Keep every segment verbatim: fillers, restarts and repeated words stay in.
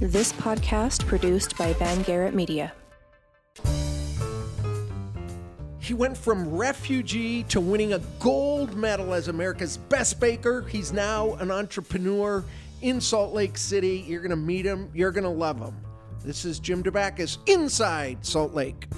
This podcast produced by Van Garrett Media. He went from refugee to winning a gold medal as America's best baker. He's now an entrepreneur in Salt Lake City. You're going to meet him. You're going to love him. This is Jim DeBacchus, Inside Salt Lake.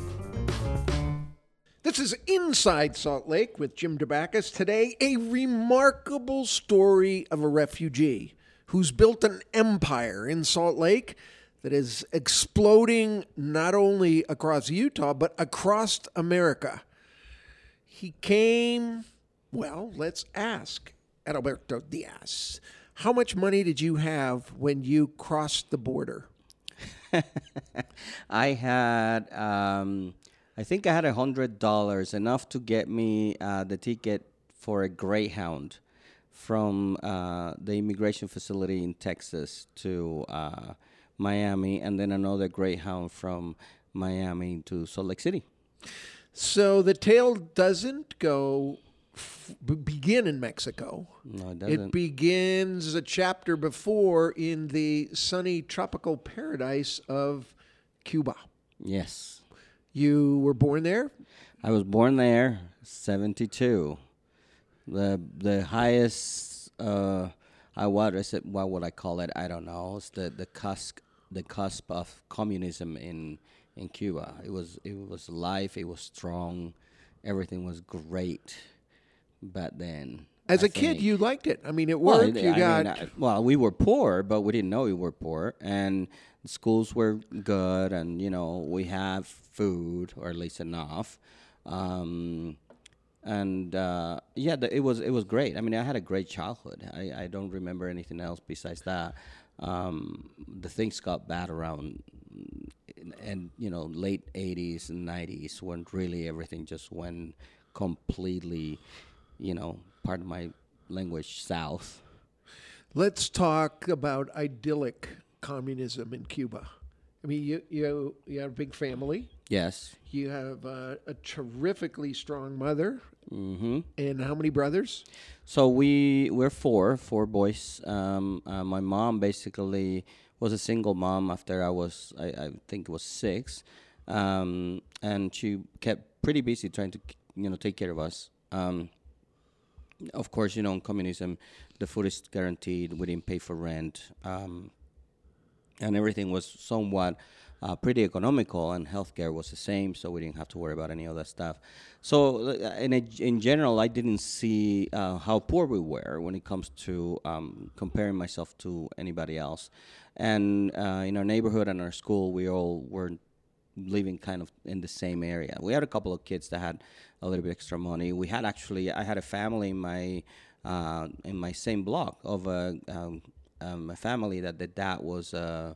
This is Inside Salt Lake with Jim DeBacchus. Today, a remarkable story of a refugee who's built an empire in Salt Lake that is exploding not only across Utah, but across America. He came, well, let's ask Alberto Diaz, how much money did you have when you crossed the border? I had, um, I think I had one hundred dollars, enough to get me uh, the ticket for a Greyhound from uh, the immigration facility in Texas to uh, Miami, and then another Greyhound from Miami to Salt Lake City. So the tale doesn't go f- begin in Mexico. No, it doesn't. It begins a chapter before in the sunny tropical paradise of Cuba. Yes. You were born there? I was born there, seventy-two. The the highest uh, I what I said what would I call it? I don't know. It's the the cusp the cusp of communism in in Cuba. It was it was life. It was strong. Everything was great back then. As I a think. kid, you liked it. I mean, it worked. Well, it, you I got mean, I, well. We were poor, but we didn't know we were poor, and the schools were good, and you know we have food, or at least enough. Um, And uh, yeah, the, it was it was great. I mean, I had a great childhood. I, I don't remember anything else besides that. Um, the things got bad around, and, and you know, late eighties and nineties, when really everything just went completely, you know, pardon my language, south. Let's talk about idyllic communism in Cuba. I mean, you you you have a big family. Yes. You have uh, a terrifically strong mother. Mm-hmm. And how many brothers? So we we're four, four boys. Um, uh, my mom basically was a single mom after I was, I, I think it was six, um, and she kept pretty busy trying to, you know, take care of us. Um, of course, you know, in communism, the food is guaranteed. We didn't pay for rent. Um, And everything was somewhat uh, pretty economical, and healthcare was the same, so we didn't have to worry about any of that stuff. So, uh, in a, in general, I didn't see uh, how poor we were when it comes to um, comparing myself to anybody else. And uh, in our neighborhood and our school, we all were living kind of in the same area. We had a couple of kids that had a little bit extra money. We had actually, I had a family in my uh, in my same block of a. Um, Um, a family that the dad was, uh,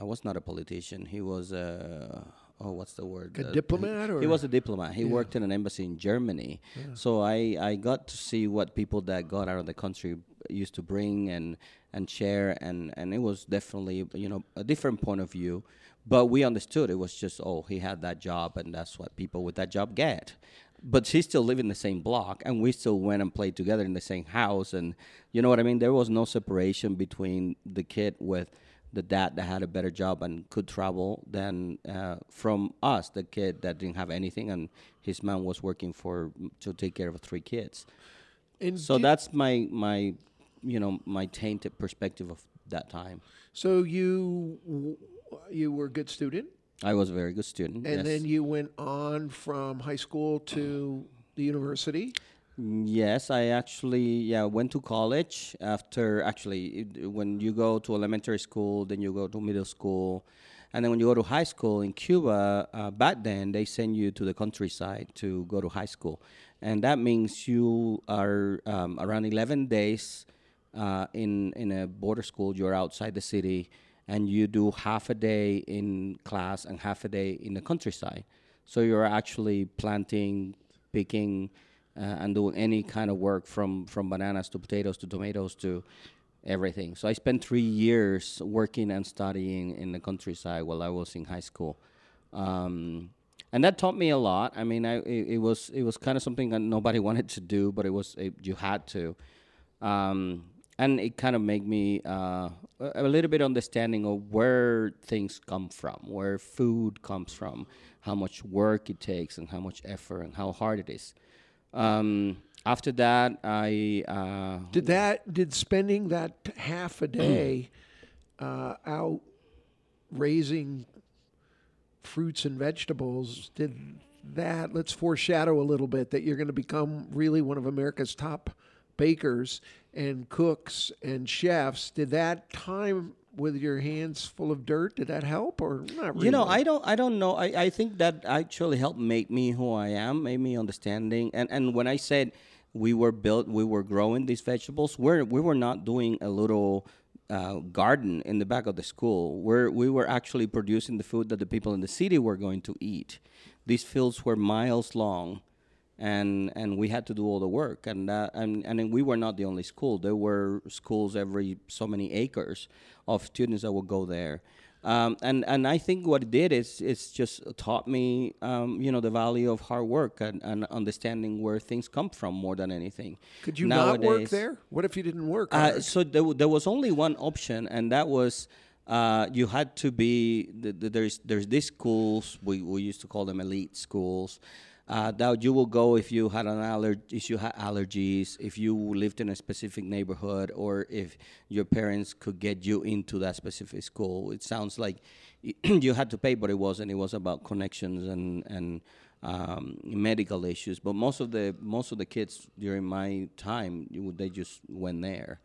I was not a politician. He was, uh, oh, what's the word? A uh, diplomat? He, or? he was a diplomat. He yeah. worked in an embassy in Germany. Yeah. So I, I got to see what people that got out of the country used to bring and, and share. And, and it was definitely, you know, a different point of view. But we understood it was just, oh, he had that job, and that's what people with that job get. But she still lived in the same block, and we still went and played together in the same house. And you know what I mean? There was no separation between the kid with the dad that had a better job and could travel than uh, from us, the kid that didn't have anything, and his mom was working for to take care of three kids. And so that's my, my, you know, my tainted perspective of that time. So you you were a good student? I was a very good student. And yes. Then you went on from high school to the university? Yes, I actually yeah went to college after actually it, when you go to elementary school, then you go to middle school, and then when you go to high school in Cuba, uh, back then they send you to the countryside to go to high school, and that means you are um, around eleven days uh, in in a border school. You're outside the city. And you do half a day in class and half a day in the countryside. So you're actually planting, picking, uh, and doing any kind of work from, from bananas to potatoes to tomatoes to everything. So I spent three years working and studying in the countryside while I was in high school. Um, and that taught me a lot. I mean, I, it, it was it was kind of something that nobody wanted to do, but it was it, you had to. Um, And it kind of made me uh, a little bit understanding of where things come from, where food comes from, how much work it takes and how much effort and how hard it is. Um, after that, I... Uh, did that, did spending that half a day uh, out raising fruits and vegetables, did that, let's foreshadow a little bit, that you're going to become really one of America's top bakers and cooks and chefs. Did that time with your hands full of dirt, did that help or not really? You know, I don't I don't know. I, I think that actually helped make me who I am, made me understanding. And and when I said we were built, we were growing these vegetables, we're, we were not doing a little uh, garden in the back of the school. We're, we were actually producing the food that the people in the city were going to eat. These fields were miles long. And and we had to do all the work, and uh, and and we were not the only school. There were schools every so many acres of students that would go there, um, and and I think what it did is it's just taught me, um, you know, the value of hard work and, and understanding where things come from more than anything. Could you Nowadays, not work there? What if you didn't work? Uh, so there w- there was only one option, and that was. Uh, you had to be, the, the, there's there's these schools, we, we used to call them elite schools, uh, that you will go if you had an aller- if you had allergies, if you lived in a specific neighborhood, or if your parents could get you into that specific school. It sounds like you had to pay, but it wasn't. It was about connections and, and um, medical issues. But most of the most of the kids during my time, you, they just went there.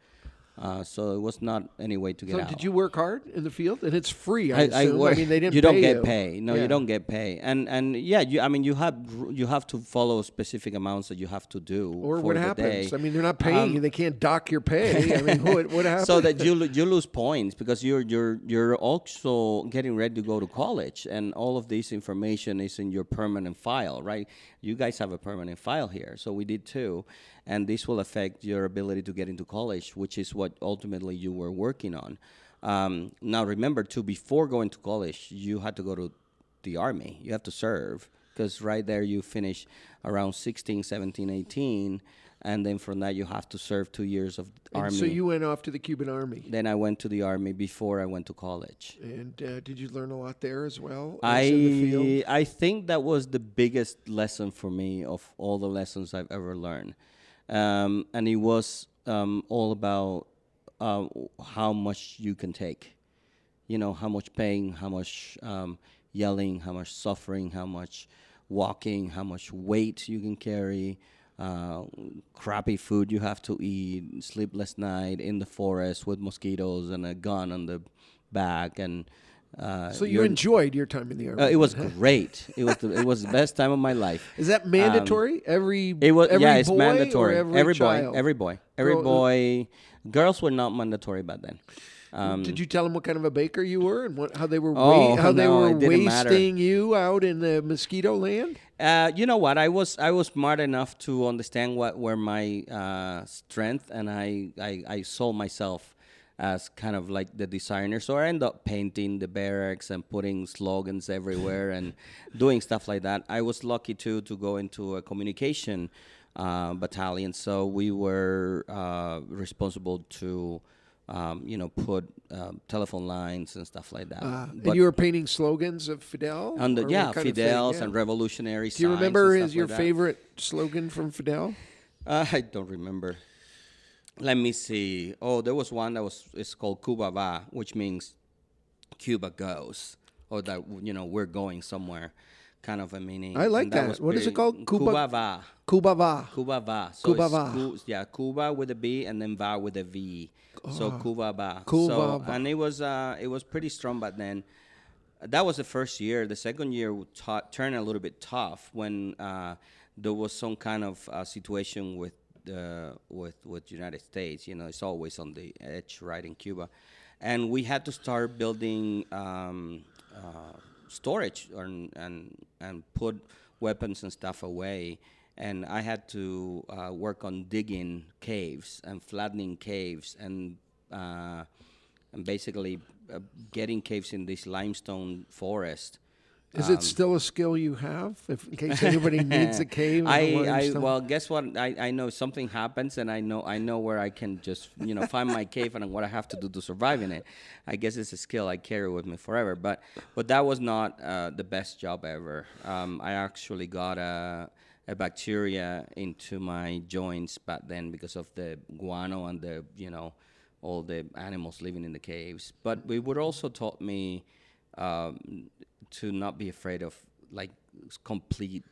Uh, so it was not any way to get so out. Did you work hard in the field? And it's free, I, I, I, work, I mean, they didn't you pay don't get you. pay. No, yeah. you don't get pay. And and yeah, you, I mean, you have you have to follow specific amounts that you have to do. Or for what the happens? Day. I mean, they're not paying um, you. They can't dock your pay. I mean, what, what happens? So that you you lose points because you're you're you're also getting ready to go to college, and all of this information is in your permanent file, right? You guys have a permanent file here, so we did too. And this will affect your ability to get into college, which is what ultimately you were working on. Um, now, remember, too, before going to college, you had to go to the Army. You have to serve because right there you finish around sixteen, seventeen, eighteen. And then from that, you have to serve two years of and Army. So you went off to the Cuban Army. Then I went to the Army before I went to college. And uh, did you learn a lot there as well? I as in the field? I think that was the biggest lesson for me of all the lessons I've ever learned. Um, and it was um, all about uh, how much you can take, you know, how much pain, how much um, yelling, how much suffering, how much walking, how much weight you can carry, uh, crappy food you have to eat, sleepless night in the forest with mosquitoes and a gun on the back. And Uh, so you enjoyed your time in the Army? Uh, it was great. It was the, it was the best time of my life. Is that mandatory? Um, every it was every yeah, it's boy mandatory. Or every every child? boy, every boy, every Girl, boy. Girls were not mandatory back then. Um, Did you tell them what kind of a baker you were and what, how they were oh, wa- how no, they were wasting matter. you out in the mosquito land? Uh, you know what? I was I was smart enough to understand what were my uh, strength, and I, I, I saw myself as kind of like the designer. So I ended up painting the barracks and putting slogans everywhere and doing stuff like that. I was lucky, too, to go into a communication uh, battalion. So we were uh, responsible to, um, you know, put um, telephone lines and stuff like that. Uh, and you were painting slogans of Fidel? And the, yeah, Fidels yeah. and revolutionary signs. Do you remember his, your like favorite slogan from Fidel? Uh, I don't remember. Let me see. Oh, there was one that was, it's called Cuba va, which means Cuba goes, or that, you know, we're going somewhere, kind of a meaning. I like that. that. What is it called? Cuba, Cuba va. Cuba va. Cuba va. So Cuba va. Cu- yeah, Cuba with a B and then va with a V. Oh. So Cuba va. Cuba so, va. And it was, uh, it was pretty strong back then. That was the first year. The second year t- turned a little bit tough when uh, there was some kind of uh, situation with, Uh, with with United States, you know, it's always on the edge, right, in Cuba, and we had to start building um, uh, storage and, and and put weapons and stuff away, and I had to uh, work on digging caves and flattening caves and uh, and basically uh, getting caves in this limestone forest. Is um, it still a skill you have, if, in case anybody needs a cave? I, I well, guess what? I, I know something happens, and I know I know where I can just you know find my cave and what I have to do to survive in it. I guess it's a skill I carry with me forever. But but that was not uh, the best job ever. Um, I actually got a. a bacteria into my joints back then because of the guano and the, you know, all the animals living in the caves. But we were also taught me um, to not be afraid of, like, complete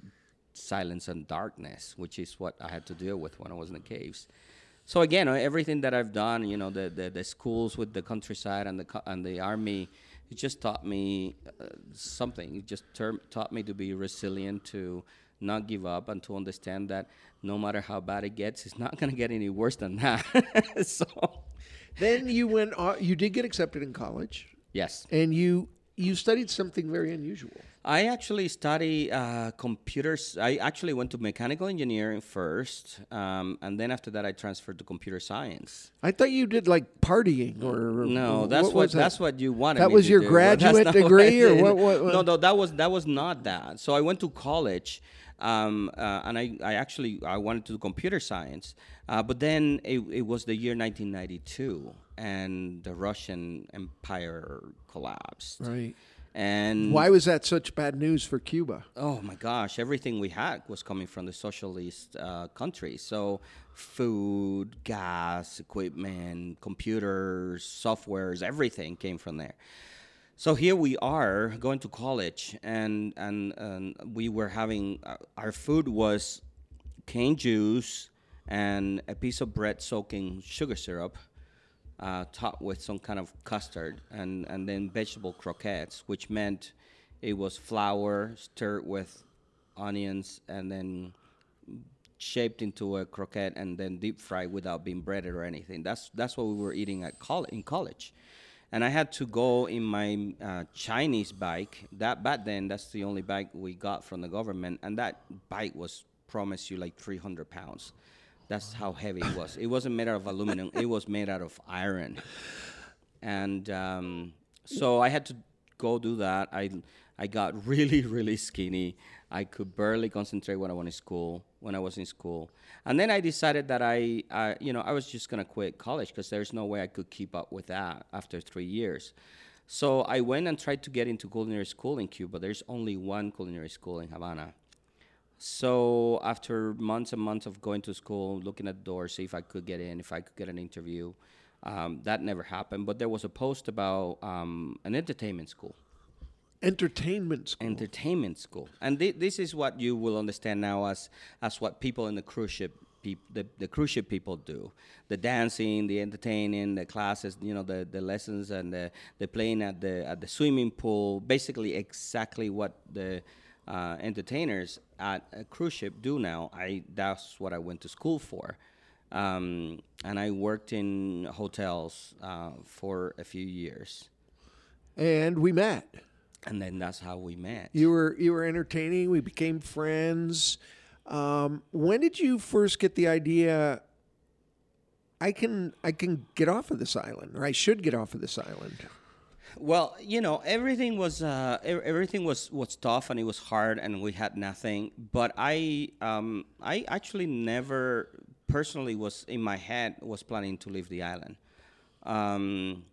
silence and darkness, which is what I had to deal with when I was in the caves. So again, everything that I've done, you know, the the, the schools with the countryside and the co- and the army, it just taught me uh, something. It just ter- taught me to be resilient, to not give up, and to understand that no matter how bad it gets, it's not going to get any worse than that. So then you went uh, you did get accepted in college. Yes. And you you studied something very unusual. I actually studied uh, computers. I actually went to mechanical engineering first, um, and then after that I transferred to computer science. I thought you did like partying or no. That's what, what that's that? what you wanted. That me was to your do. graduate degree, or what, what, what? No, no, that was that was not that. So I went to college. Um, uh, and I, I actually I wanted to do computer science, uh, but then it, it was the year nineteen ninety-two, and the Russian Empire collapsed. Right. And why was that such bad news for Cuba? Oh my gosh! Everything we had was coming from the socialist uh, country. So, food, gas, equipment, computers, softwares, everything came from there. So here we are going to college, and and, and we were having uh, our food was cane juice and a piece of bread soaked in sugar syrup, uh, topped with some kind of custard, and, and then vegetable croquettes, which meant it was flour stirred with onions and then shaped into a croquette and then deep fried without being breaded or anything. That's that's what we were eating at col- in college. And I had to go in my uh, Chinese bike. That back then, that's the only bike we got from the government. And that bike was, promise you, like three hundred pounds. That's how heavy it was. It wasn't made out of aluminum. It was made out of iron. And um, so I had to go do that. I I got really, really skinny. I could barely concentrate when I went to school. When I was in school, and then I decided that I, uh, you know, I was just gonna quit college because there's no way I could keep up with that after three years. So I went and tried to get into culinary school in Cuba. There's only one culinary school in Havana. So after months and months of going to school, looking at the door, see if I could get in, if I could get an interview, um, that never happened. But there was a post about um, an entertainment school. Entertainment school. Entertainment school. And th- this is what you will understand now as as what people in the cruise ship, peop- the, the cruise ship people do. The dancing, the entertaining, the classes, you know, the, the lessons and the, the playing at the at the swimming pool. Basically exactly what the uh, entertainers at a cruise ship do now. I That's what I went to school for. Um, and I worked in hotels uh, for a few years. And we met. And then that's how we met. You were you were entertaining. We became friends. Um, when did you first get the idea? I can I can get off of this island, or I should get off of this island. Well, you know, everything was uh, everything was, was tough, and it was hard, and we had nothing. But I um, I actually never personally was in my head was planning to leave the island. Um,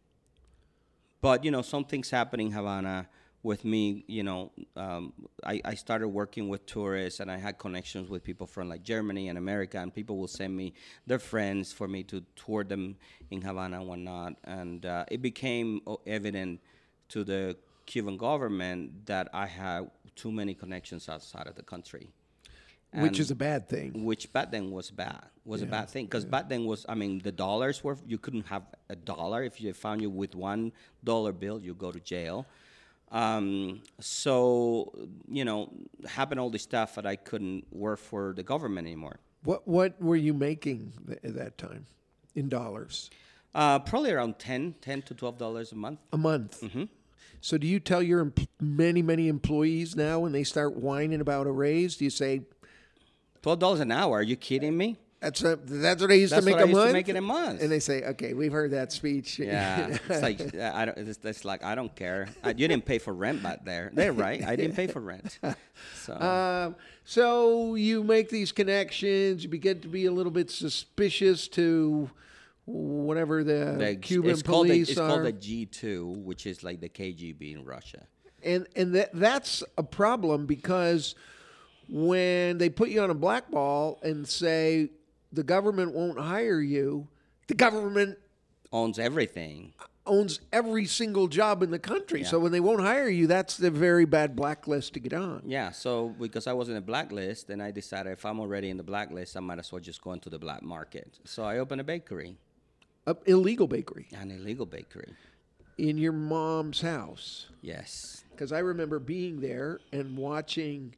but you know, some things happen in Havana. With me, you know, um, I, I started working with tourists, and I had connections with people from like Germany and America, and people will send me their friends for me to tour them in Havana and whatnot. And uh, it became evident to the Cuban government that I had too many connections outside of the country. And which is a bad thing. Which back then was bad, was yeah, a bad thing. Because yeah. back then was, I mean, the dollars were, you couldn't have a dollar. If you found you with one dollar bill, you go to jail. Um, so, you know, happened all this stuff that I couldn't work for the government anymore. What what were you making th- at that time in dollars? Uh, probably around ten to twelve dollars a month. A month. Mm-hmm. So do you tell your em- many, many employees now when they start whining about a raise, do you say... twelve dollars an hour? Are you kidding me? That's a, that's what I used that's to make what a I used month. To make it a month. And they say, okay, we've heard that speech. Yeah, it's like I don't. It's, it's like I don't care. I, you didn't pay for rent back there. They're right. I didn't pay for rent. So, um, so you make these connections. You begin to be a little bit suspicious to whatever the, the Cuban it's police the, it's are. It's called the G two, which is like the K G B in Russia. And and that that's a problem because when they put you on a blackball and say the government won't hire you, the government owns everything, owns every single job in the country. Yeah. So when they won't hire you, that's the very bad blacklist to get on. Yeah. So because I was in the blacklist, and I decided if I'm already in the blacklist, I might as well just go into the black market. So I opened a bakery, an illegal bakery, an illegal bakery. In your mom's house. Yes. Because I remember being there and watching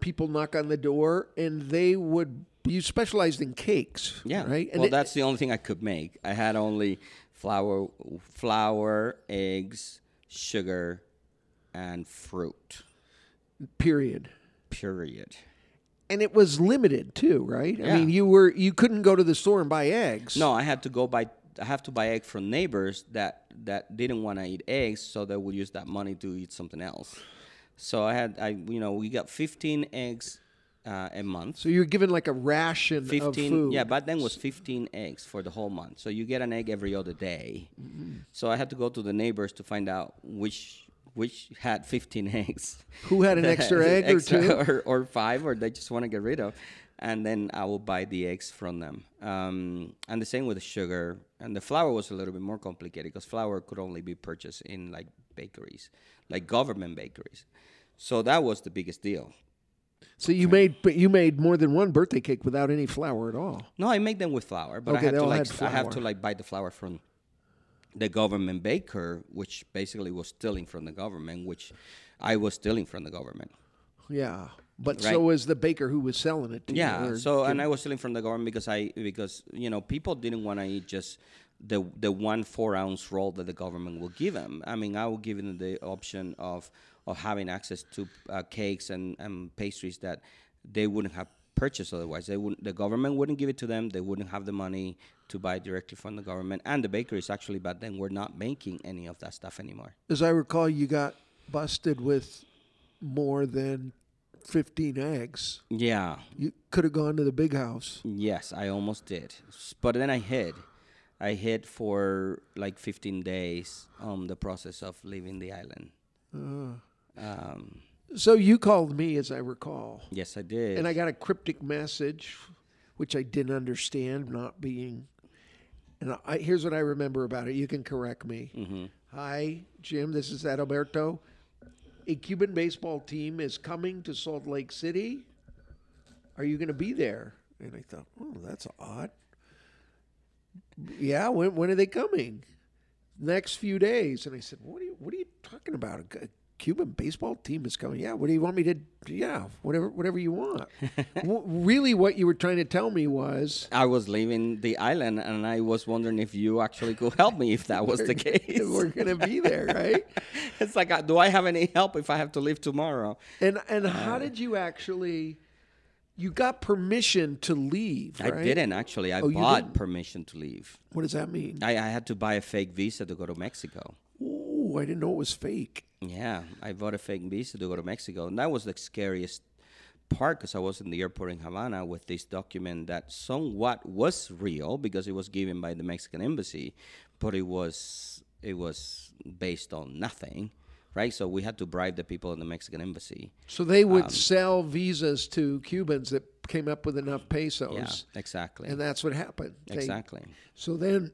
people knock on the door, and they would, you specialized in cakes, yeah. right? And well, it, that's the only thing I could make. I had only flour, flour, eggs, sugar, and fruit. Period. Period. And it was limited too, right? Yeah. I mean, you were you couldn't go to the store and buy eggs. No, I had to go buy I have to buy eggs from neighbors that, that didn't want to eat eggs, so they would use that money to eat something else. So I had, I you know, we got fifteen eggs uh, a month. So you were given like a ration fifteen, of food. Yeah, back then it was fifteen eggs for the whole month. So you get an egg every other day. Mm-hmm. So I had to go to the neighbors to find out which which had fifteen eggs. Who had an extra egg or extra two? Or, or five, or they just want to get rid of. And then I will buy the eggs from them. Um, and the same with the sugar. And the flour was a little bit more complicated because flour could only be purchased in like bakeries, like government bakeries. So that was the biggest deal. So you made you made more than one birthday cake without any flour at all. No, I make them with flour, but okay, I had to like flour. I have to like buy the flour from the government baker, which basically was stealing from the government, which I was stealing from the government. Yeah. But right. so was the baker who was selling it to yeah, you. Yeah, so, and I was selling from the government because, I, because you know, people didn't want to eat just the the one four-ounce roll that the government will give them. I mean, I will give them the option of, of having access to uh, cakes and, and pastries that they wouldn't have purchased otherwise. They wouldn't, the government wouldn't give it to them. They wouldn't have the money to buy directly from the government. And the bakeries actually back then were not making any of that stuff anymore. As I recall, you got busted with more than fifteen eggs. Yeah. You could have gone to the big house. Yes, I almost did. But then I hid. I hid for like fifteen days on the process of leaving the island. Uh, um, so you called me, as I recall. Yes, I did. And I got a cryptic message, which I didn't understand, not being... And I, here's what I remember about it. You can correct me. Mm-hmm. Hi, Jim. This is Adalberto. A Cuban baseball team is coming to Salt Lake City. Are you going to be there? And I thought, oh, that's odd. Yeah, when when are they coming? Next few days. And I said, what are you what are you talking about? A Cuban baseball team is coming. Yeah, what do you want me to? Yeah, whatever whatever you want. Really, what you were trying to tell me was I was leaving the island, and I was wondering if you actually could help me if that was the case. We're gonna be there, right? It's like, do I have any help if I have to leave tomorrow? And and uh, how did you actually? You got permission to leave, right? I didn't, actually. I oh, bought permission to leave. What does that mean? I, I had to buy a fake visa to go to Mexico. Ooh, I didn't know it was fake. Yeah, I bought a fake visa to go to Mexico. And that was the scariest part because I was in the airport in Havana with this document that somewhat was real because it was given by the Mexican embassy, but it was it was based on nothing. Right, so we had to bribe the people in the Mexican embassy. So they would um, sell visas to Cubans that came up with enough pesos. Yeah, exactly. And that's what happened. They, exactly. So then,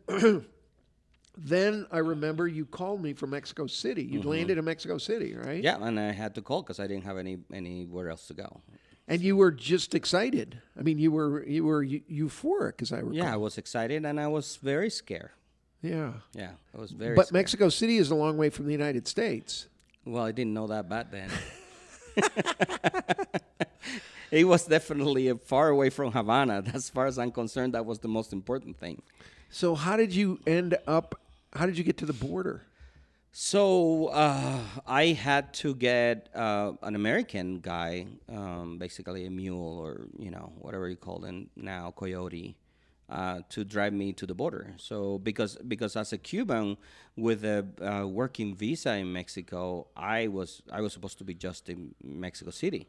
then I remember you called me from Mexico City. You mm-hmm. landed in Mexico City, right? Yeah, and I had to call because I didn't have any anywhere else to go. And you were just excited. I mean, you were you were euphoric, as I recall. Yeah, I was excited, and I was very scared. Yeah. Yeah. It was very But scary. Mexico City is a long way from the United States. Well, I didn't know that back then. It was definitely far away from Havana. As far as I'm concerned, that was the most important thing. So how did you end up, how did you get to the border? So uh, I had to get uh, an American guy, um, basically a mule or, you know, whatever you call them now, coyote, uh, to drive me to the border. So because because as a Cuban with a uh, working visa in Mexico, I was I was supposed to be just in Mexico City.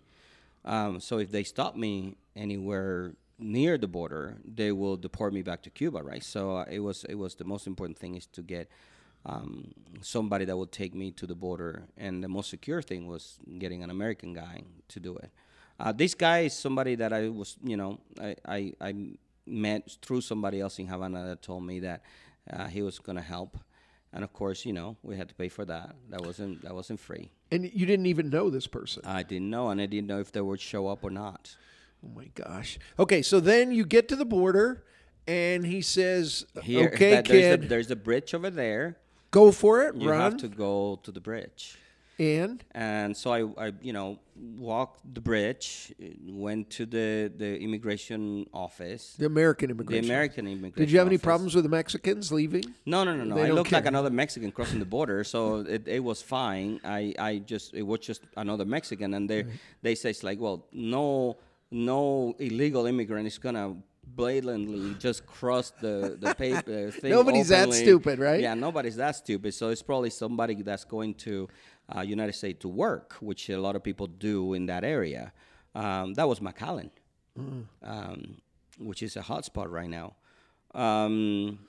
Um, so if they stop me anywhere near the border, they will deport me back to Cuba, right? So it was it was the most important thing is to get Um, somebody that would take me to the border, and the most secure thing was getting an American guy to do it. Uh, this guy is somebody that I was, you know, I, I, I met through somebody else in Havana that told me that uh, he was going to help, and of course, you know, we had to pay for that. That wasn't that wasn't free. And you didn't even know this person. I didn't know, and I didn't know if they would show up or not. Oh my gosh. Okay, so then you get to the border, and he says, Here, "Okay, that, kid, there's the, there's the bridge over there." Go for it, you run. You have to go to the bridge. And? And so I, I, you know, walked the bridge, went to the, the immigration office. The American immigration. The American immigration Did you have office. Any problems with the Mexicans leaving? No, no, no, no. They I looked care. like another Mexican crossing the border, so it, it was fine. I, I just, it was just another Mexican. And they, right. they say, it's like, well, no, no illegal immigrant is going to blatantly just crossed the, the paper thing. Nobody's openly. that stupid, right? Yeah, nobody's that stupid. So it's probably somebody that's going to uh, United States to work, which a lot of people do in that area. Um, that was McAllen, mm. um, which is a hot spot right now. Um,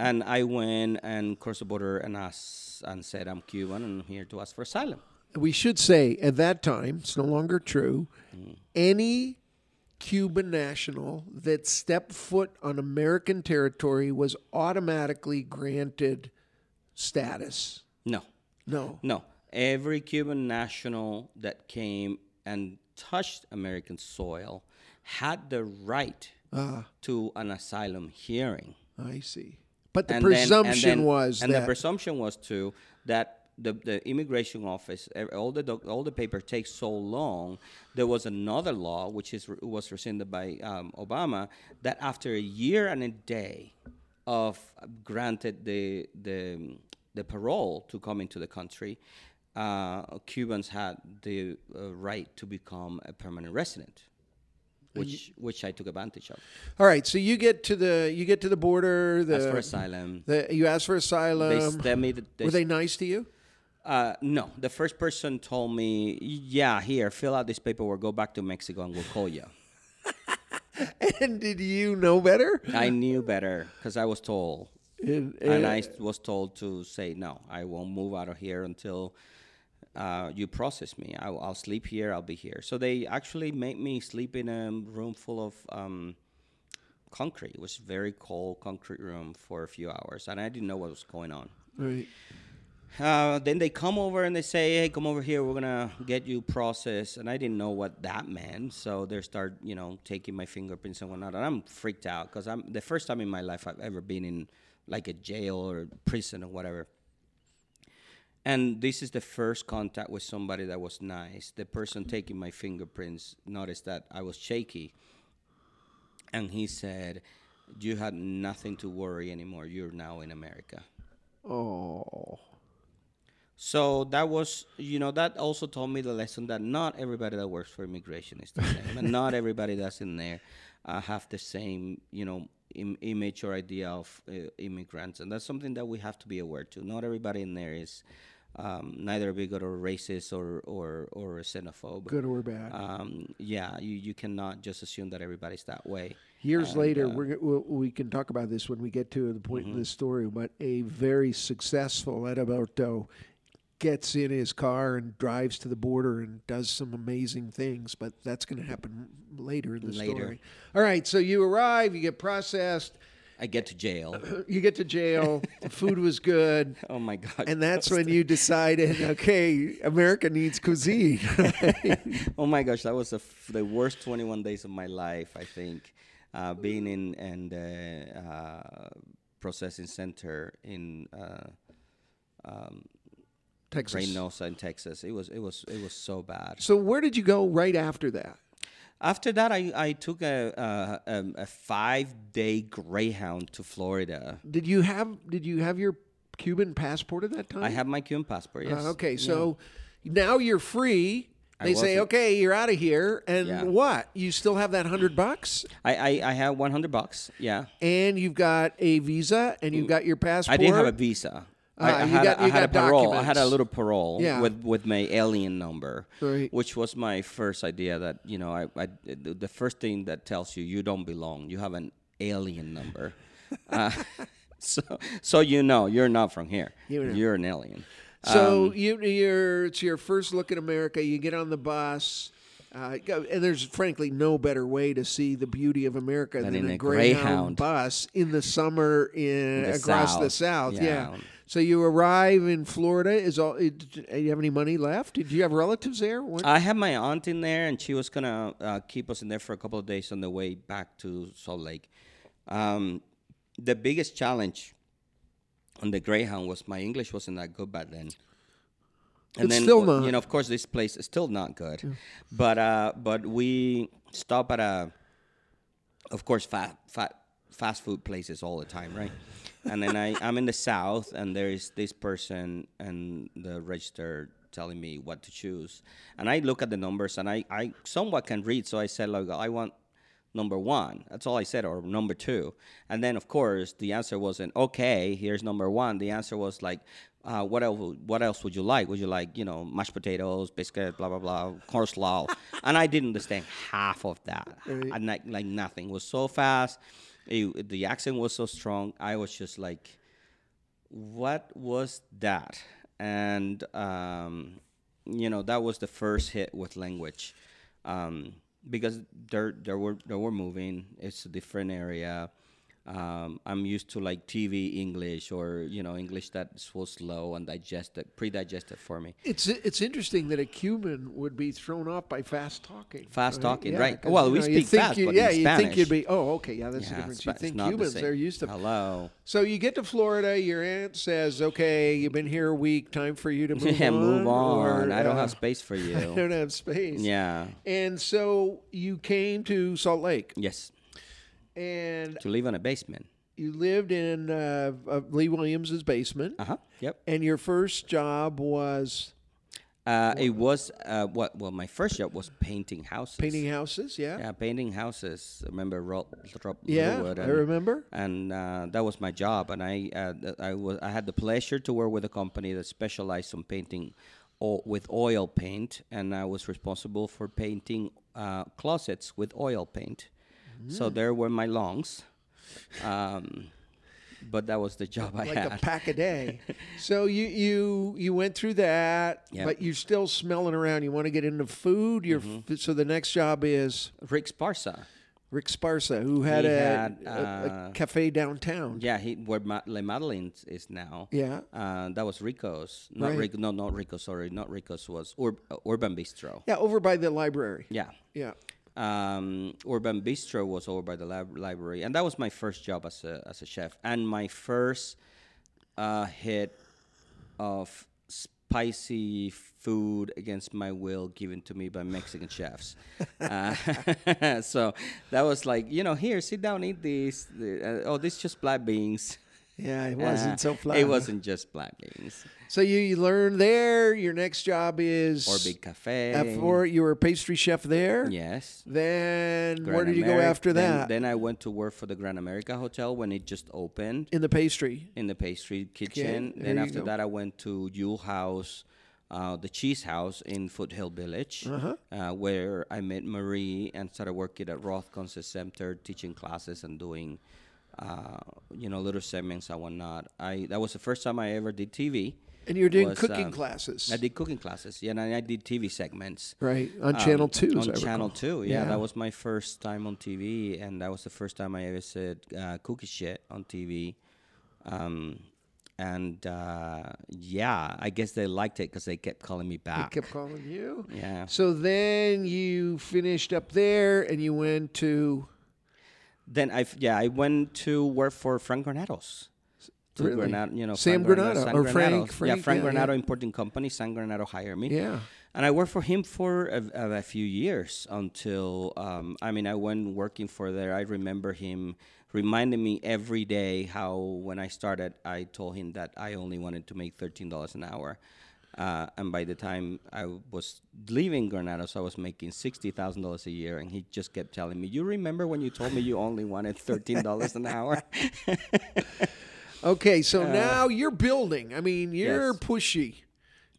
and I went and crossed the border and, asked, and said, I'm Cuban and I'm here to ask for asylum. We should say at that time, it's no longer true, mm. any Cuban national that stepped foot on American territory was automatically granted status. No. No. No. Every Cuban national that came and touched American soil had the right uh, to an asylum hearing. I see. But the and presumption then, and then, was and that... And the presumption was, too, that The, the immigration office, all the doc, all the paper takes so long. There was another law, which is was rescinded by um, Obama, that after a year and a day of granted the the, the parole to come into the country, uh, Cubans had the uh, right to become a permanent resident, which which I took advantage of. All right, so you get to the you get to the border. The, ask for asylum. The, you ask for asylum. They, they made, they Were they nice to you? Uh, no, the first person told me, yeah, here, fill out this paperwork, go back to Mexico, and we'll call you. And did you know better? I knew better because I was told. And, and, and I was told to say, no, I won't move out of here until uh, you process me. I'll, I'll sleep here, I'll be here. So they actually made me sleep in a room full of um, concrete. It was a very cold concrete room for a few hours, and I didn't know what was going on. Right. Uh, then they come over and they say, hey, come over here. We're going to get you processed. And I didn't know what that meant. So they start, you know, taking my fingerprints and whatnot. And I'm freaked out because I'm the first time in my life I've ever been in like a jail or prison or whatever. And this is the first contact with somebody that was nice. The person taking my fingerprints noticed that I was shaky. And he said, you had nothing to worry anymore. You're now in America. Oh. So that was, you know, that also taught me the lesson that not everybody that works for immigration is the same. And not everybody that's in there uh, have the same, you know, im- image or idea of uh, immigrants. And that's something that we have to be aware to. Not everybody in there is um, neither bigot or racist or, or, or xenophobe. Good or bad. Um, yeah, you, you cannot just assume that everybody's that way. Years and, later, uh, we're, we can talk about this when we get to the point mm-hmm. in this story, but a very successful Alberto gets in his car and drives to the border and does some amazing things, but that's going to happen later in the later. story. All right, so you arrive, you get processed. I get to jail. You get to jail. The food was good. Oh, my God. And that's when you decided, okay, America needs cuisine. Oh, my gosh, that was the, f- the worst twenty-one days of my life, I think, uh, being in, in the uh, processing center in... Uh, um, Texas. Reynosa in Texas. It was it was it was so bad. So where did you go right after that? After that, I, I took a a, a five day Greyhound to Florida. Did you have did you have your Cuban passport at that time? I have my Cuban passport, yes. Uh, okay, so yeah. now you're free. They say, okay, you're out of here, and yeah. what? You still have that hundred bucks? I, I I have one hundred bucks, yeah. And you've got a visa, and you've got your passport. I didn't have a visa. Uh, I, I had, got, a, I had a parole. Documents. I had a little parole yeah. with, with my alien number, right. which was my first idea that, you know, I, I the first thing that tells you you don't belong, you have an alien number. uh, so so you know you're not from here. You know. You're an alien. So um, you, you're, it's your first look at America. You get on the bus, uh, and there's frankly no better way to see the beauty of America than in a, a Greyhound, Greyhound bus in the summer in, in the across south. the South. Yeah. yeah. So you arrive in Florida. Is all? It, you have any money left? Did you have relatives there? When? I had my aunt in there, and she was gonna uh, keep us in there for a couple of days on the way back to Salt Lake. Um, the biggest challenge on the Greyhound was my English wasn't that good back then. And it's then, still not. You know, of course, this place is still not good. Yeah. But uh, but we stop at, a, of course, fat, fat, fast food places all the time, right? And then I, I'm in the South, and there is this person and the register telling me what to choose. And I look at the numbers, and I, I somewhat can read, so I said, like, I want number one. That's all I said, or number two. And then, of course, the answer wasn't, okay, here's number one. The answer was like, uh, what else What else would you like? Would you like, you know, mashed potatoes, biscuit, blah, blah, blah, coleslaw? And I didn't understand half of that. Right. I, like, like nothing. It was so fast. It, the accent was so strong. I was just like, what was that? And, um, you know, that was the first hit with language. Um Because there, there were, there were moving. It's a different area. Um, I'm used to like T V English or you know English that's so slow and digested, pre-digested for me. It's it's interesting that a Cuban would be thrown off by fast talking. Fast right? talking, yeah, right? Well, we know, speak fast, you, but yeah, in Spanish. Yeah, you think you'd be. Oh, okay, yeah, that's yeah, the difference. You think Cubans the they're used to. Hello. So you get to Florida. Your aunt says, "Okay, you've been here a week. Time for you to move yeah, on." Move on. Or, I don't uh, have space for you. I don't have space. Yeah. And so you came to Salt Lake. Yes. And to live in a basement. You lived in uh, uh, Lee Williams' basement. Uh huh. Yep. And your first job was? Uh, it was uh, what? Well, my first job was painting houses. Painting houses, yeah. Yeah, painting houses. I remember Rob Lillard? Yeah, and, I remember. And uh, that was my job, and I uh, I was I had the pleasure to work with a company that specialized in painting o- with oil paint, and I was responsible for painting uh, closets with oil paint. So there were my longs, um, but that was the job I like had. Like a pack a day. So you you you went through that, yep. but you're still smelling around. You want to get into food. You're mm-hmm. f- so the next job is Rick Sparsa. Rick Sparsa, who had, a, had uh, a, a cafe downtown. Yeah, he where Ma- Le Madeline's is now. Yeah, uh, that was Rico's. Not right. Rico, no, not Rico. Sorry, not Rico's. Was Ur- Urban Bistro. Yeah, over by the library. Yeah, yeah. Um, Urban Bistro was over by the lab- library, and that was my first job as a as a chef, and my first uh, hit of spicy food against my will given to me by Mexican chefs. Uh, so that was like, you know, here, sit down, eat this. Uh, oh, this is just black beans. Yeah, it wasn't uh, so flat. It wasn't just black beans. So you, you learn there. Your next job is Orbit Cafe. After you were a pastry chef there. Yes. Then Grand where did Ameri- you go after that? Then, then I went to work for the Grand America Hotel when it just opened. In the pastry. In the pastry kitchen. Okay, then after go. that, I went to Yule House, uh, the cheese house in Foothill Village, uh-huh. uh, where I met Marie and started working at Roth Concert Center, teaching classes and doing. Uh, you know, little segments and whatnot. I that was the first time I ever did T V. And you were doing was, cooking um, classes. I did cooking classes, yeah, and I, I did T V segments. Right, on um, Channel two. On Channel two, yeah, yeah. That was my first time on T V, and that was the first time I ever said uh, cookie shit on T V. Um, and, uh, yeah, I guess they liked it because they kept calling me back. They kept calling you? Yeah. So then you finished up there, and you went to... Then I yeah I went to work for Frank Granados, really? Granado, you know Sam Granado or Granados. Frank, Frank yeah Frank yeah, Granado yeah. Importing company. Sam Granado hired me yeah and I worked for him for a, a few years until um, I mean I went working for there. I remember him reminded me every day how when I started, I told him that I only wanted to make thirteen dollars an hour. Uh, and by the time I was leaving Granados, I was making sixty thousand dollars a year, and he just kept telling me, you remember when you told me you only wanted thirteen dollars an hour? Okay, so uh, now you're building. I mean, you're yes. pushy.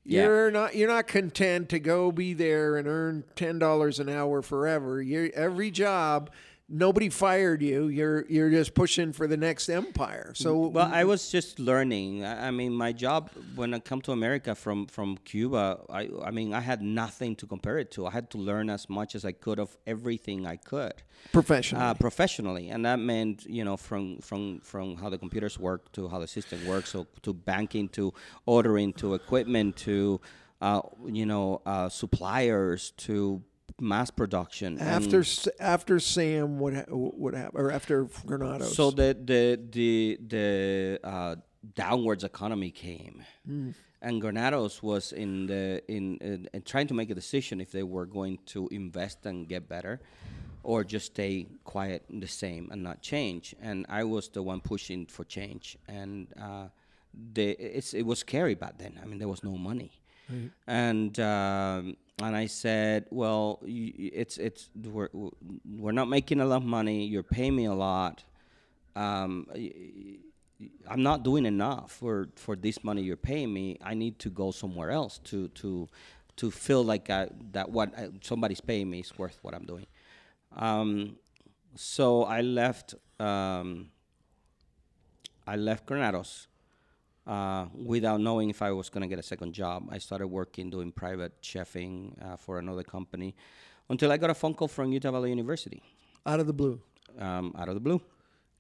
You're yeah. not you're not content to go be there and earn ten dollars an hour forever. You're, every job, nobody fired you. You're you're just pushing for the next empire. So well, I was just learning. I, I mean, my job when I come to America from, from Cuba, I I mean, I had nothing to compare it to. I had to learn as much as I could of everything I could professionally. Uh, professionally, and that meant you know from from from how the computers work to how the system works, so to banking, to ordering, to equipment, to uh, you know uh, suppliers, to mass production. After after Sam, what ha- what happened, or after Granados? So the the the the uh, downwards economy came, mm. and Granados was in the in, in, in trying to make a decision if they were going to invest and get better, or just stay quiet and the same and not change. And I was the one pushing for change, and uh, the it's, it was scary back then. I mean, there was no money, mm. and. Um, And I said, well, it's it's we're we're not making a lot of money. You're paying me a lot. Um, I'm not doing enough for, for this money you're paying me. I need to go somewhere else to to to feel like I, that what I, somebody's paying me is worth what I'm doing. Um, so I left. Um, I left Granados. Uh, without knowing if I was going to get a second job. I started working doing private chefing uh, for another company until I got a phone call from Utah Valley University. Out of the blue. Um, out of the blue.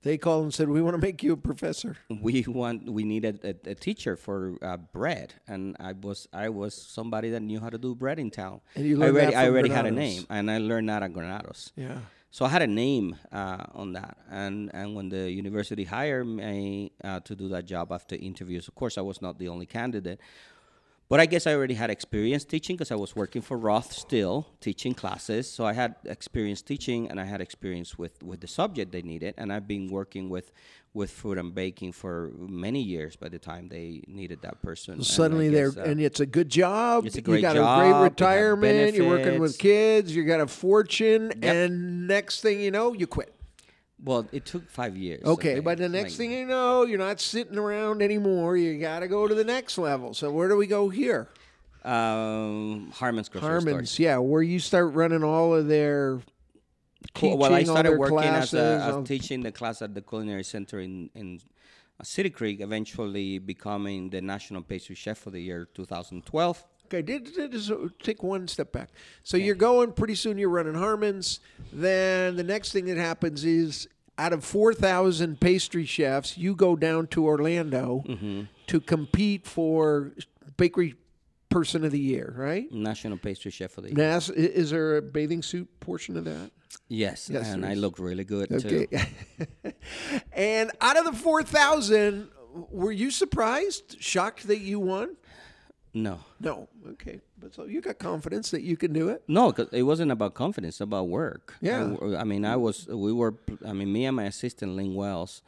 They called and said, we want to make you a professor. We want. We needed a, a teacher for uh, bread, and I was I was somebody that knew how to do bread in town. And you learned I already, that from I already Granados. Had a name, and I learned that at Granados. Yeah. So I had a name uh, on that, and, and when the university hired me uh, to do that job after interviews, of course, I was not the only candidate, but I guess I already had experience teaching because I was working for Roth still, teaching classes, so I had experience teaching, and I had experience with, with the subject they needed, and I've been working with, with food and baking for many years by the time they needed that person. Suddenly they're, uh, and it's a good job, it's a great you got job, a great retirement, you're working with kids, you got a fortune, yep. and next thing you know, you quit. Well, it took five years. Okay, okay. But the next like, thing you know, you're not sitting around anymore. You got to go to the next level. So where do we go here? Um, Harmons grocery Harmons, stores. yeah, where you start running all of their teaching, well, I started working classes, as a, teaching the class at the Culinary Center in, in City Creek, eventually becoming the National Pastry Chef for the year two thousand twelve. Okay, did, did, just take one step back. So okay. You're going, pretty soon you're running Harmons. Then the next thing that happens is out of four thousand pastry chefs, you go down to Orlando mm-hmm. to compete for Bakery Person of the Year, right? National Pastry Chef of the Year. Nas- is there a bathing suit portion of that? Yes, yes and I looked really good, okay. too. And out of the four thousand, were you surprised, shocked that you won? No. No. Okay. But so you got confidence that you can do it? No, because it wasn't about confidence, it's about work. Yeah. I, I mean, I was, we were, I mean, me and my assistant, Lynn Wells,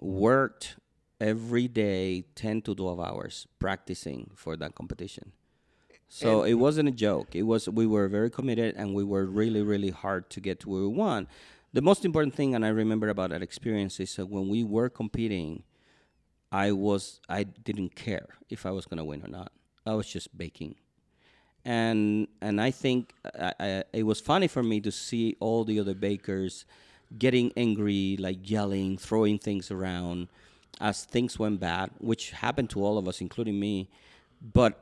worked every day ten to twelve hours practicing for that competition. So and it wasn't a joke. It was, we were very committed and we were really, really hard to get to where we won. The most important thing, and I remember about that experience, is that when we were competing, I was, I didn't care if I was going to win or not. I was just baking, and and I think I, I, it was funny for me to see all the other bakers getting angry, like yelling, throwing things around as things went bad, which happened to all of us, including me. But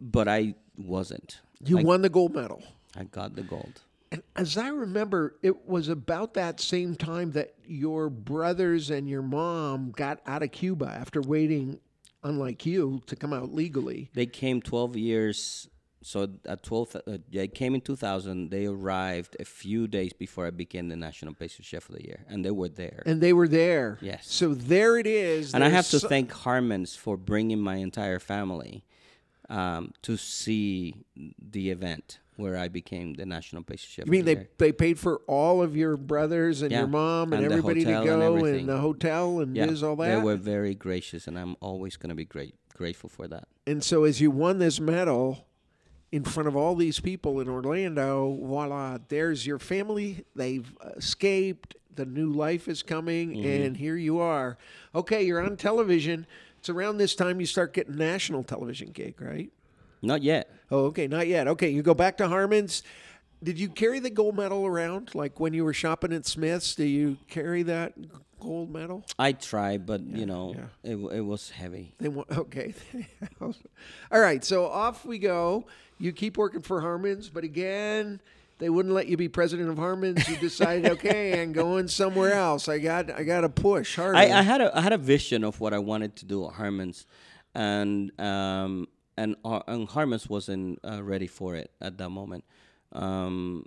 but I wasn't. You I, won the gold medal. I got the gold. And as I remember, it was about that same time that your brothers and your mom got out of Cuba after waiting. Unlike you, to come out legally. They came twelve years, so at twelve, uh, they came in two thousand, they arrived a few days before I became the National Pastry Chef of the Year, and they were there. And they were there. Yes. So there it is. And I have so- to thank Harmons for bringing my entire family um, to see the event. where I became the national pastry chef. You mean they, they paid for all of your brothers and yeah. your mom and, and everybody to go and, and the hotel and yeah. all that? They were very gracious, and I'm always going to be great, grateful for that. And so as you won this medal in front of all these people in Orlando, voila, there's your family. They've escaped. The new life is coming, mm-hmm. and here you are. Okay, you're on television. It's around this time you start getting national television gig, right? Not yet. Oh, okay, not yet. Okay, you go back to Harmons. Did you carry the gold medal around? Like when you were shopping at Smith's, do you carry that gold medal? I tried, but, yeah, you know, yeah. it it was heavy. They want, okay. All right, so off we go. You keep working for Harmons, but again, they wouldn't let you be president of Harmons. You decided, okay, I'm going somewhere else. I got I got to push harder. I, I, had a, I had a vision of what I wanted to do at Harmons, and um, And, uh, and Harmons wasn't uh, ready for it at that moment. Um,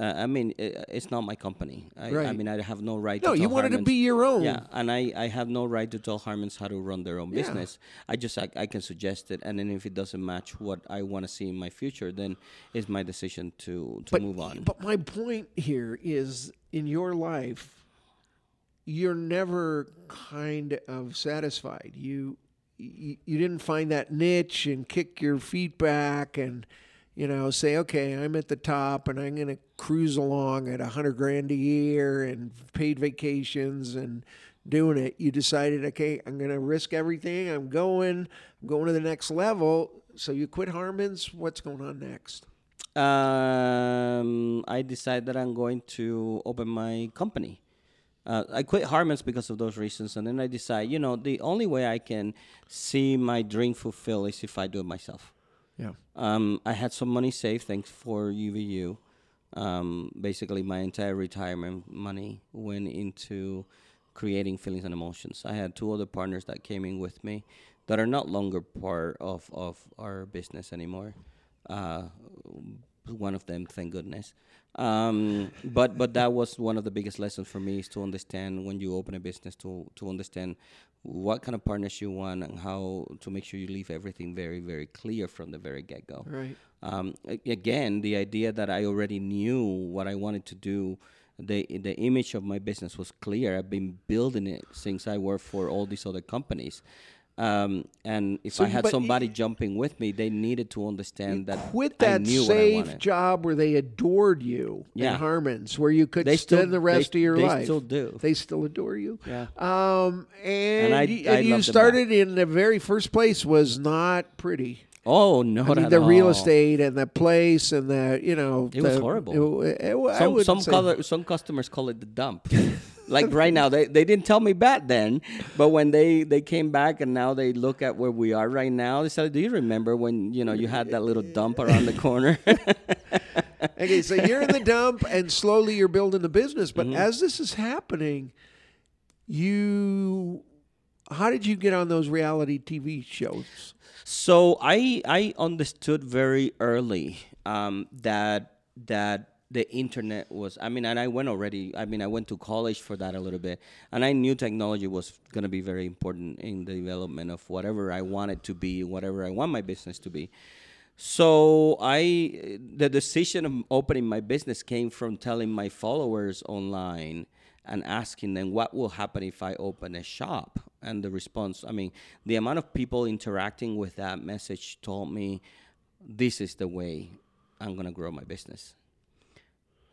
uh, I mean, it, it's not my company. I, right. I mean, I have no right no, to tell No, you wanted Harmons, to be your own. Yeah, and I, I have no right to tell Harmons how to run their own yeah. business. I just, I, I can suggest it, and then if it doesn't match what I want to see in my future, then it's my decision to, to but, move on. But my point here is, in your life, you're never kind of satisfied. You... You didn't find that niche and kick your feet back and, you know, say, okay, I'm at the top and I'm going to cruise along at a hundred grand a year and paid vacations and doing it. You decided, okay, I'm going to risk everything. I'm going, I'm going to the next level. So you quit Harmons. What's going on next? Um, I decided that I'm going to open my company. Uh, I quit Harmons because of those reasons, and then I decide, you know, the only way I can see my dream fulfilled is if I do it myself. Yeah. Um, I had some money saved, thanks for U V U. Um, basically, my entire retirement money went into creating Feelings and Emotions. I had two other partners that came in with me that are not longer part of, of our business anymore. Uh, one of them, thank goodness. Um, but but that was one of the biggest lessons for me, is to understand when you open a business, to to understand what kind of partners you want and how to make sure you leave everything very, very clear from the very get-go. Right. Um, again, the idea that I already knew what I wanted to do, the the image of my business was clear. I've been building it since I worked for all these other companies. Um, and if so, I had somebody y- jumping with me, they needed to understand that quit that I knew safe job where they adored you yeah. in Harmons, where you could they spend still, the rest they, of your they life. They still do. They still adore you. Yeah. Um, and and, I, y- and I you started in the very first place was not pretty. Oh, no, I mean, not the all. real estate and the place and the, you know. It the, was horrible. It, it, it, some, some, color, some customers call it the dump. Like right now, they, they didn't tell me back then, but when they, they came back and now they look at where we are right now, they said, do you remember when, you know, you had that little dump around the corner? Okay, so you're in the dump and slowly you're building the business. But mm-hmm. as this is happening, you, how did you get on those reality T V shows? So I I understood very early um, that that. The internet was, I mean, and I went already, I mean, I went to college for that a little bit, and I knew technology was going to be very important in the development of whatever I wanted to be, whatever I want my business to be. So I, the decision of opening my business came from telling my followers online and asking them what will happen if I open a shop, and the response, I mean, the amount of people interacting with that message told me, this is the way I'm going to grow my business.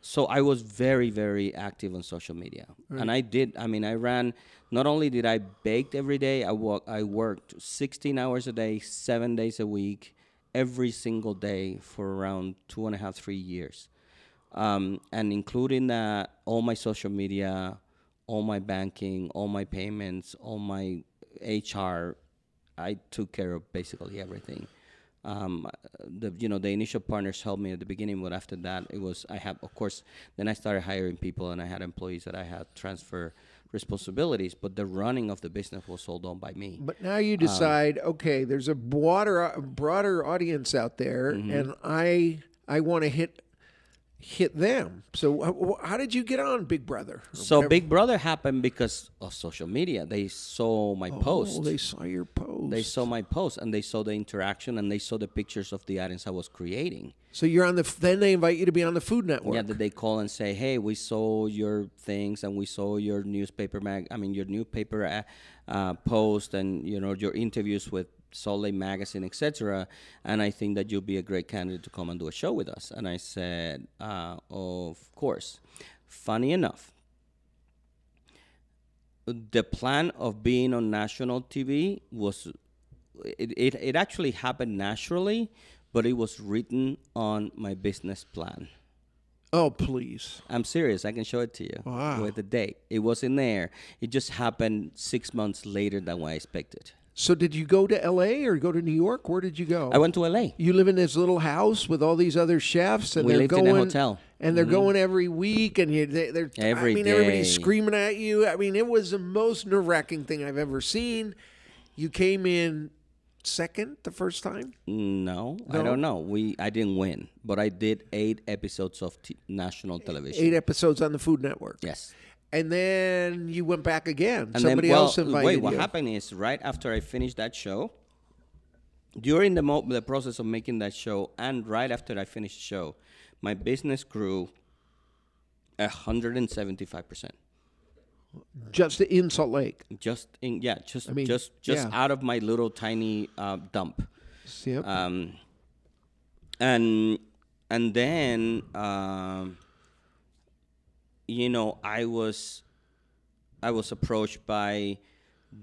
So I was very, very active on social media. Right. And I did, I mean, I ran, not only did I bake every day, I, walk, I worked sixteen hours a day, seven days a week, every single day for around two and a half, three years. Um, and including that, all my social media, all my banking, all my payments, all my H R, I took care of basically everything. Um, the you know the initial partners helped me at the beginning, but after that it was I have of course then I started hiring people and I had employees that I had transfer responsibilities, but the running of the business was all done by me. But now you decide, um, okay, there's a broader broader audience out there, mm-hmm. and I I want to hit hit them. So how did you get on Big Brother? So whatever? Big Brother happened because of social media. They saw my oh, post. Oh, they saw your post. They saw my post, and they saw the interaction, and they saw the pictures of the items I was creating. So you're on the. Then they invite you to be on the Food Network. Yeah, that they call and say, "Hey, we saw your things, and we saw your newspaper mag. I mean, your newspaper uh, post, and you know your interviews with Salt Lake Magazine, et cetera. And I think that you'll be a great candidate to come and do a show with us." And I said, uh, of course. Funny enough, the plan of being on national T V was, it, it, it actually happened naturally, but it was written on my business plan. Oh, please. I'm serious. I can show it to you. Wow. With the date. It was in there. It just happened six months later than what I expected. So did you go to L A or go to New York? Where did you go? I went to L A. You live in this little house with all these other chefs, and we they're lived going in a hotel, and they're mm-hmm. going every week, and you, they, they're every I mean, day. Everybody's screaming at you. I mean, it was the most nerve-wracking thing I've ever seen. You came in second the first time? No, no, I don't know. We I didn't win, but I did eight episodes of t- national television. Eight episodes on the Food Network. Yes. And then you went back again. And Somebody then, well, else invited wait, you. Wait, what happened is right after I finished that show, during the, mo- the process of making that show, and right after I finished the show, my business grew one hundred seventy-five percent. Just in Salt Lake? Just in, yeah, just I mean, just, just yeah. out of my little tiny uh, dump. Yep. Um, and, and then... Uh, You know, I was, I was approached by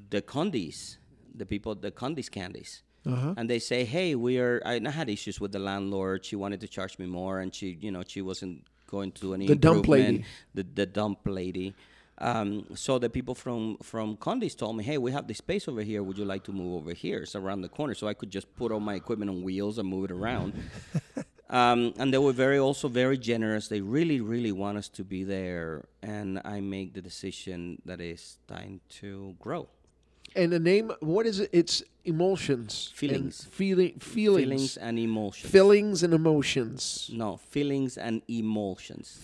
the Condis, the people, the Condis Candies, uh-huh. and they say, "Hey, we are." I had issues with the landlord. She wanted to charge me more, and she, you know, she wasn't going to do any the improvement. Dump lady. The the dump lady. Um, so the people from from Condis told me, "Hey, we have this space over here. Would you like to move over here? It's around the corner." So I could just put all my equipment on wheels and move it around. Um, and they were very, also very generous. They really, really want us to be there. And I make the decision that it's time to grow. And the name, what is it? It's Emotions. Feelings. Feeling, feelings. Feelings and Emotions. Feelings and Emotions. No, Feelings and Emotions.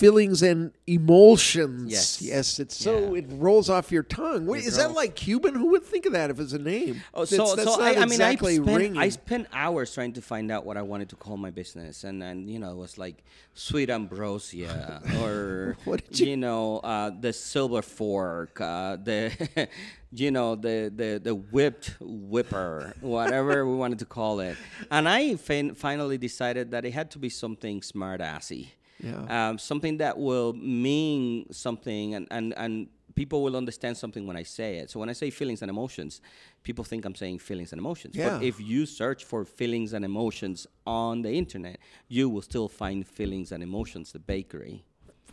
Feelings and Emotions. Yes. Yes, it's so, yeah. It rolls off your tongue. Wait, it is rolls. That like Cuban? Who would think of that if it's a name? Oh, so, that's, that's so I, exactly I mean, I spent, I spent hours trying to find out what I wanted to call my business. And, and you know, it was like Sweet Ambrosia or, what did you, you know, uh, the Silver Fork, uh, the... You know, the, the, the whipped whipper, whatever we wanted to call it. And I fin- finally decided that it had to be something smart-assy. Yeah. Um, something that will mean something, and, and, and people will understand something when I say it. So when I say Feelings and Emotions, people think I'm saying Feelings and Emotions. Yeah. But if you search for Feelings and Emotions on the internet, you will still find Feelings and Emotions, the bakery.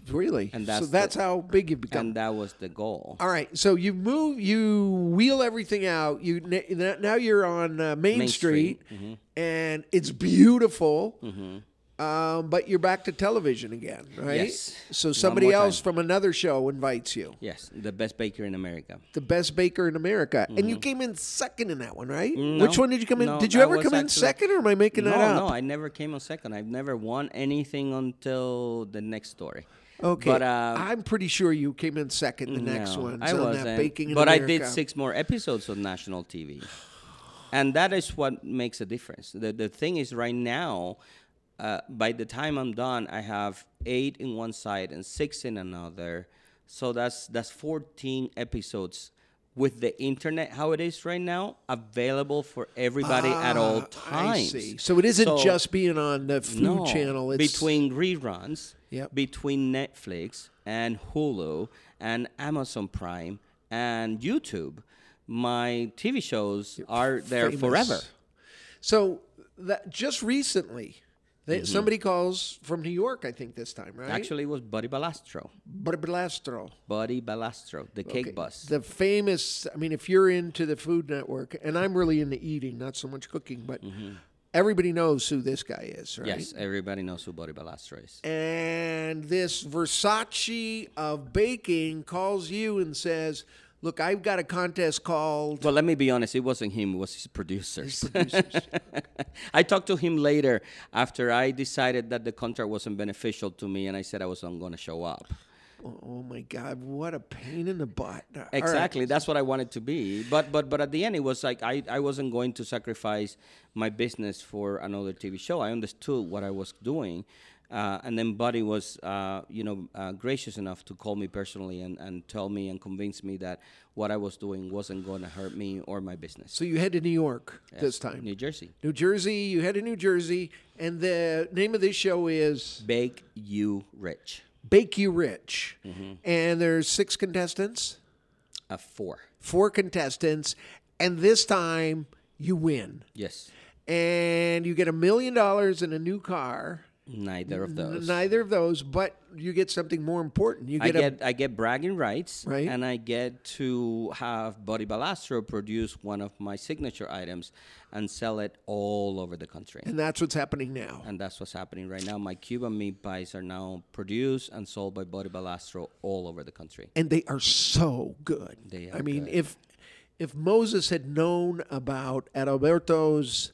Really? And that's so that's the, how big you've become. And that was the goal. All right. So you move, you wheel everything out. You Now you're on uh, Main, Main Street, Street. Mm-hmm. And it's beautiful, mm-hmm. um, but you're back to television again, right? Yes. So somebody else time. from another show invites you. Yes. The Best Baker in America. The Best Baker in America. Mm-hmm. And you came in second in that one, right? No, Which one did you come no, in? Did you I ever come actually, in second, or am I making no, that up? No, no. I never came in second. I've never won anything until the next story. Okay, but, uh, I'm pretty sure you came in second the no, next one. I wasn't, that baking but America. I did six more episodes on national T V, and that is what makes a difference. The the thing is, right now, uh, by the time I'm done, I have eight in one side and six in another, so that's that's fourteen episodes. With the internet, how it is right now, available for everybody ah, at all times. I see. So it isn't so, just being on the Food no, Channel. It's between reruns, yep. between Netflix and Hulu and Amazon Prime and YouTube, my T V shows You're are there famous. forever. So that just recently... They, mm-hmm. Somebody calls from New York, I think, this time, right? Actually, it was Buddy Valastro. Buddy Valastro. Buddy Valastro, the cake okay. bus. The famous, I mean, if you're into the Food Network, and I'm really into eating, not so much cooking, but mm-hmm. everybody knows who this guy is, right? Yes, everybody knows who Buddy Valastro is. And this Versace of baking calls you and says, look, I've got a contest called... Well, let me be honest. It wasn't him. It was his producers. His producers. I talked to him later after I decided that the contract wasn't beneficial to me, and I said I wasn't going to show up. Oh, my God. What a pain in the butt. Exactly. Right. That's what I wanted to be. But but but at the end, it was like I, I wasn't going to sacrifice my business for another T V show. I understood what I was doing. Uh, and then Buddy was, uh, you know, uh, gracious enough to call me personally and, and tell me and convince me that what I was doing wasn't going to hurt me or my business. So you head to New York yes. this time. New Jersey. New Jersey. You head to New Jersey. And the name of this show is? Bake You Rich. Bake You Rich. Mm-hmm. And there's six contestants? Uh, four. Four contestants. And this time, you win. Yes. And you get a million dollars and a new car. Neither of those. Neither of those, but you get something more important. You get I get, a, I get bragging rights, right? And I get to have Buddy Valastro produce one of my signature items and sell it all over the country. And that's what's happening now. And that's what's happening right now. My Cuban meat pies are now produced and sold by Buddy Valastro all over the country. And they are so good. They are I mean, good. if if Moses had known about Alberto's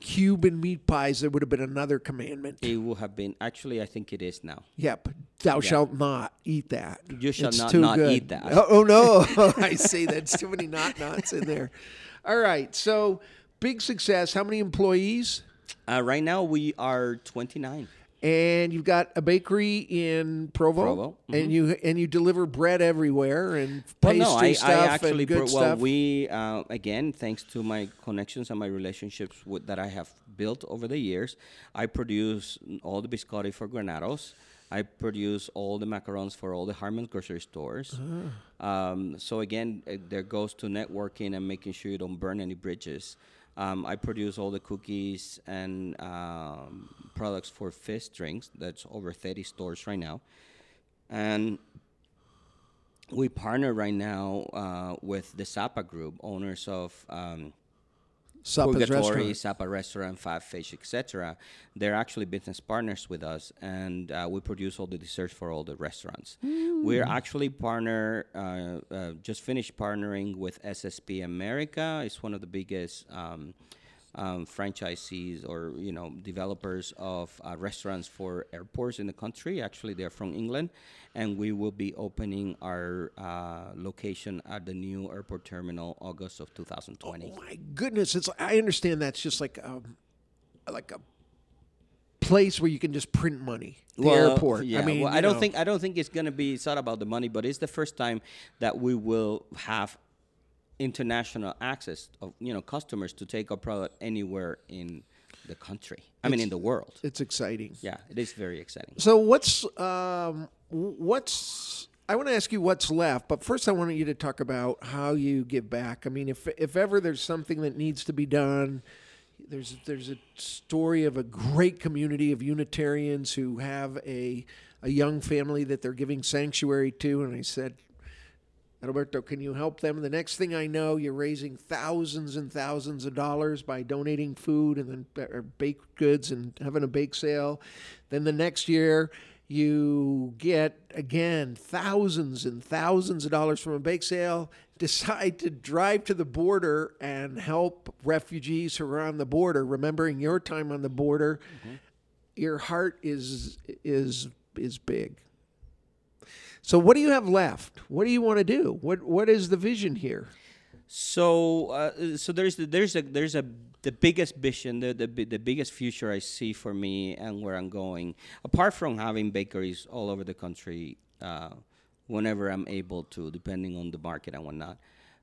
Cuban meat pies, there would have been another commandment. It would have been. Actually, I think it is now. Yep. Thou yeah. shalt not eat that. You shall it's not, too not good. eat that. Oh, oh no. I see. That's too many not nots in there. All right. So, big success. How many employees? Uh, right now, we are twenty-nine. And you've got a bakery in Provo, Provo. Mm-hmm. and you and you deliver bread everywhere and pastry well, no, I, stuff I actually and good pro- stuff. Well, we uh, again, thanks to my connections and my relationships with, that I have built over the years, I produce all the biscotti for Granados. I produce all the macarons for all the Harmons grocery stores. Uh-huh. Um, so again, it, there goes to networking and making sure you don't burn any bridges. Um, I produce all the cookies and um, products for Fiiz Drinks. That's over thirty stores right now. And we partner right now uh, with the Sapa Group, owners of um, Pugatorio, Sapa Restaurant, Five Fish, et cetera. They're actually business partners with us, and uh, we produce all the desserts for all the restaurants. Mm. We're actually partner, uh, uh, just finished partnering with S S P America. It's one of the biggest um, um, franchisees or you know developers of uh, restaurants for airports in the country. Actually, they're from England, and we will be opening our uh, location at the new airport terminal August of two thousand twenty. Oh my goodness! It's I understand that's just like a, like a place where you can just print money. The well, airport. Yeah. I mean, well, I don't know. think I don't think it's gonna be. It's not about the money, but it's the first time that we will have international access of you know customers to take our product anywhere in the country. I it's, mean, in the world. It's exciting. Yeah, it is very exciting. So what's um. What's I want to ask you what's left, but first I want you to talk about how you give back. I mean, if if ever there's something that needs to be done, there's there's a story of a great community of Unitarians who have a a young family that they're giving sanctuary to, and I said, Alberto, can you help them? The next thing I know, you're raising thousands and thousands of dollars by donating food and then baked goods and having a bake sale. Then the next year, you get, again, thousands and thousands of dollars from a bake sale, decide to drive to the border and help refugees who are on the border, remembering your time on the border. Mm-hmm. Your heart is is is big. So what do you have left? What do you want to do? What What is the vision here? So uh, so there's the, there's a there's a the biggest vision, the, the the biggest future I see for me and where I'm going, apart from having bakeries all over the country, uh, whenever I'm able to, depending on the market and whatnot,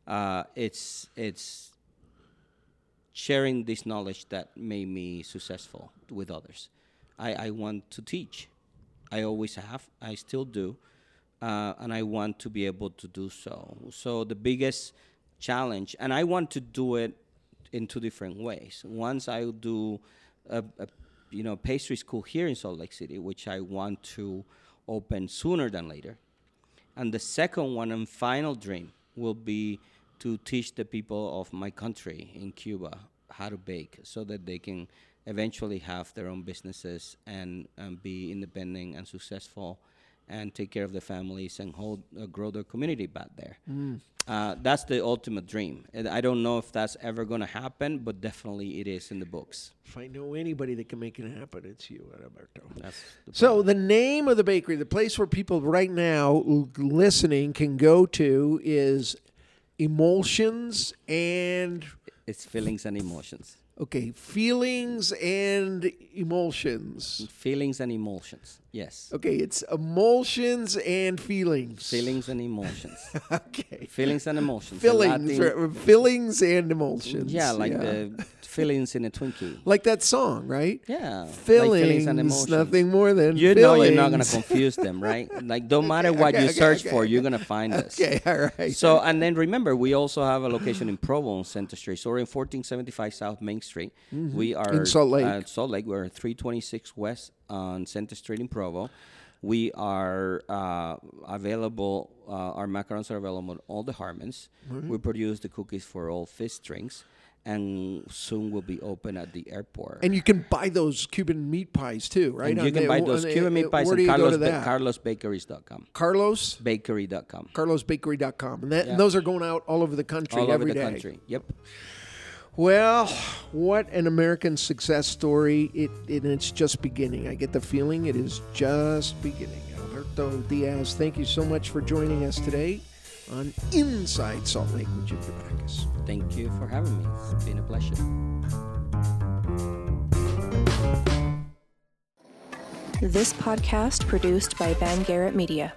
uh, it's it's sharing this knowledge that made me successful with others. I, I want to teach. I always have. I still do, uh, and I want to be able to do so. So the biggest challenge, and I want to do it in two different ways. Once I do a, a you know pastry school here in Salt Lake City, which I want to open sooner than later, and the second one and final dream will be to teach the people of my country in Cuba how to bake, so that they can eventually have their own businesses and, and be independent and successful and take care of the families and hold uh, grow their community back there. Mm. Uh, that's the ultimate dream. And I don't know if that's ever going to happen, but definitely it is in the books. If I know anybody that can make it happen, it's you, Alberto. That's the so point. The name of the bakery, the place where people right now listening can go to is Emotions and... It's Feelings and Emotions. Okay, Feelings and Emotions. Feelings and Emotions, yes. Okay, it's Emotions and Feelings. Feelings and Emotions. Okay. Feelings and Emotions. Feelings, right, feelings and Emotions. Yeah, like yeah. the feelings in a Twinkie. Like that song, right? Yeah. Feelings, like feelings and emotions. Nothing more than you feelings. Know you're not going to confuse them, right? Like, don't matter what okay, you okay, search okay, for, okay. you're going to find us. Okay, all right. So, and then remember, we also have a location in Provo on Center Street. So we're in fourteen seventy-five South Main Street. Street. Mm-hmm. We are in Salt Lake. Uh, Salt Lake. We're three twenty-six West on Center Street in Provo. We are uh, available. Uh, our macarons are available at all the Harmons. Mm-hmm. We produce the cookies for all fish drinks, and soon we'll be open at the airport. And you can buy those Cuban meat pies too, right? And you on can the, buy those Cuban the, meat pies at Carlos ba- carlos bakeries dot com. Carlos? Bakery dot com. carlos bakery dot com. And, that, yeah. and those are going out all over the country all every over the day. Country. Yep. Well, what an American success story. It, it It's just beginning. I get the feeling it is just beginning. Alberto Diaz, thank you so much for joining us today on Inside Salt Lake with Jim DeBacchus. Thank you for having me. It's been a pleasure. This podcast produced by Van Garrett Media.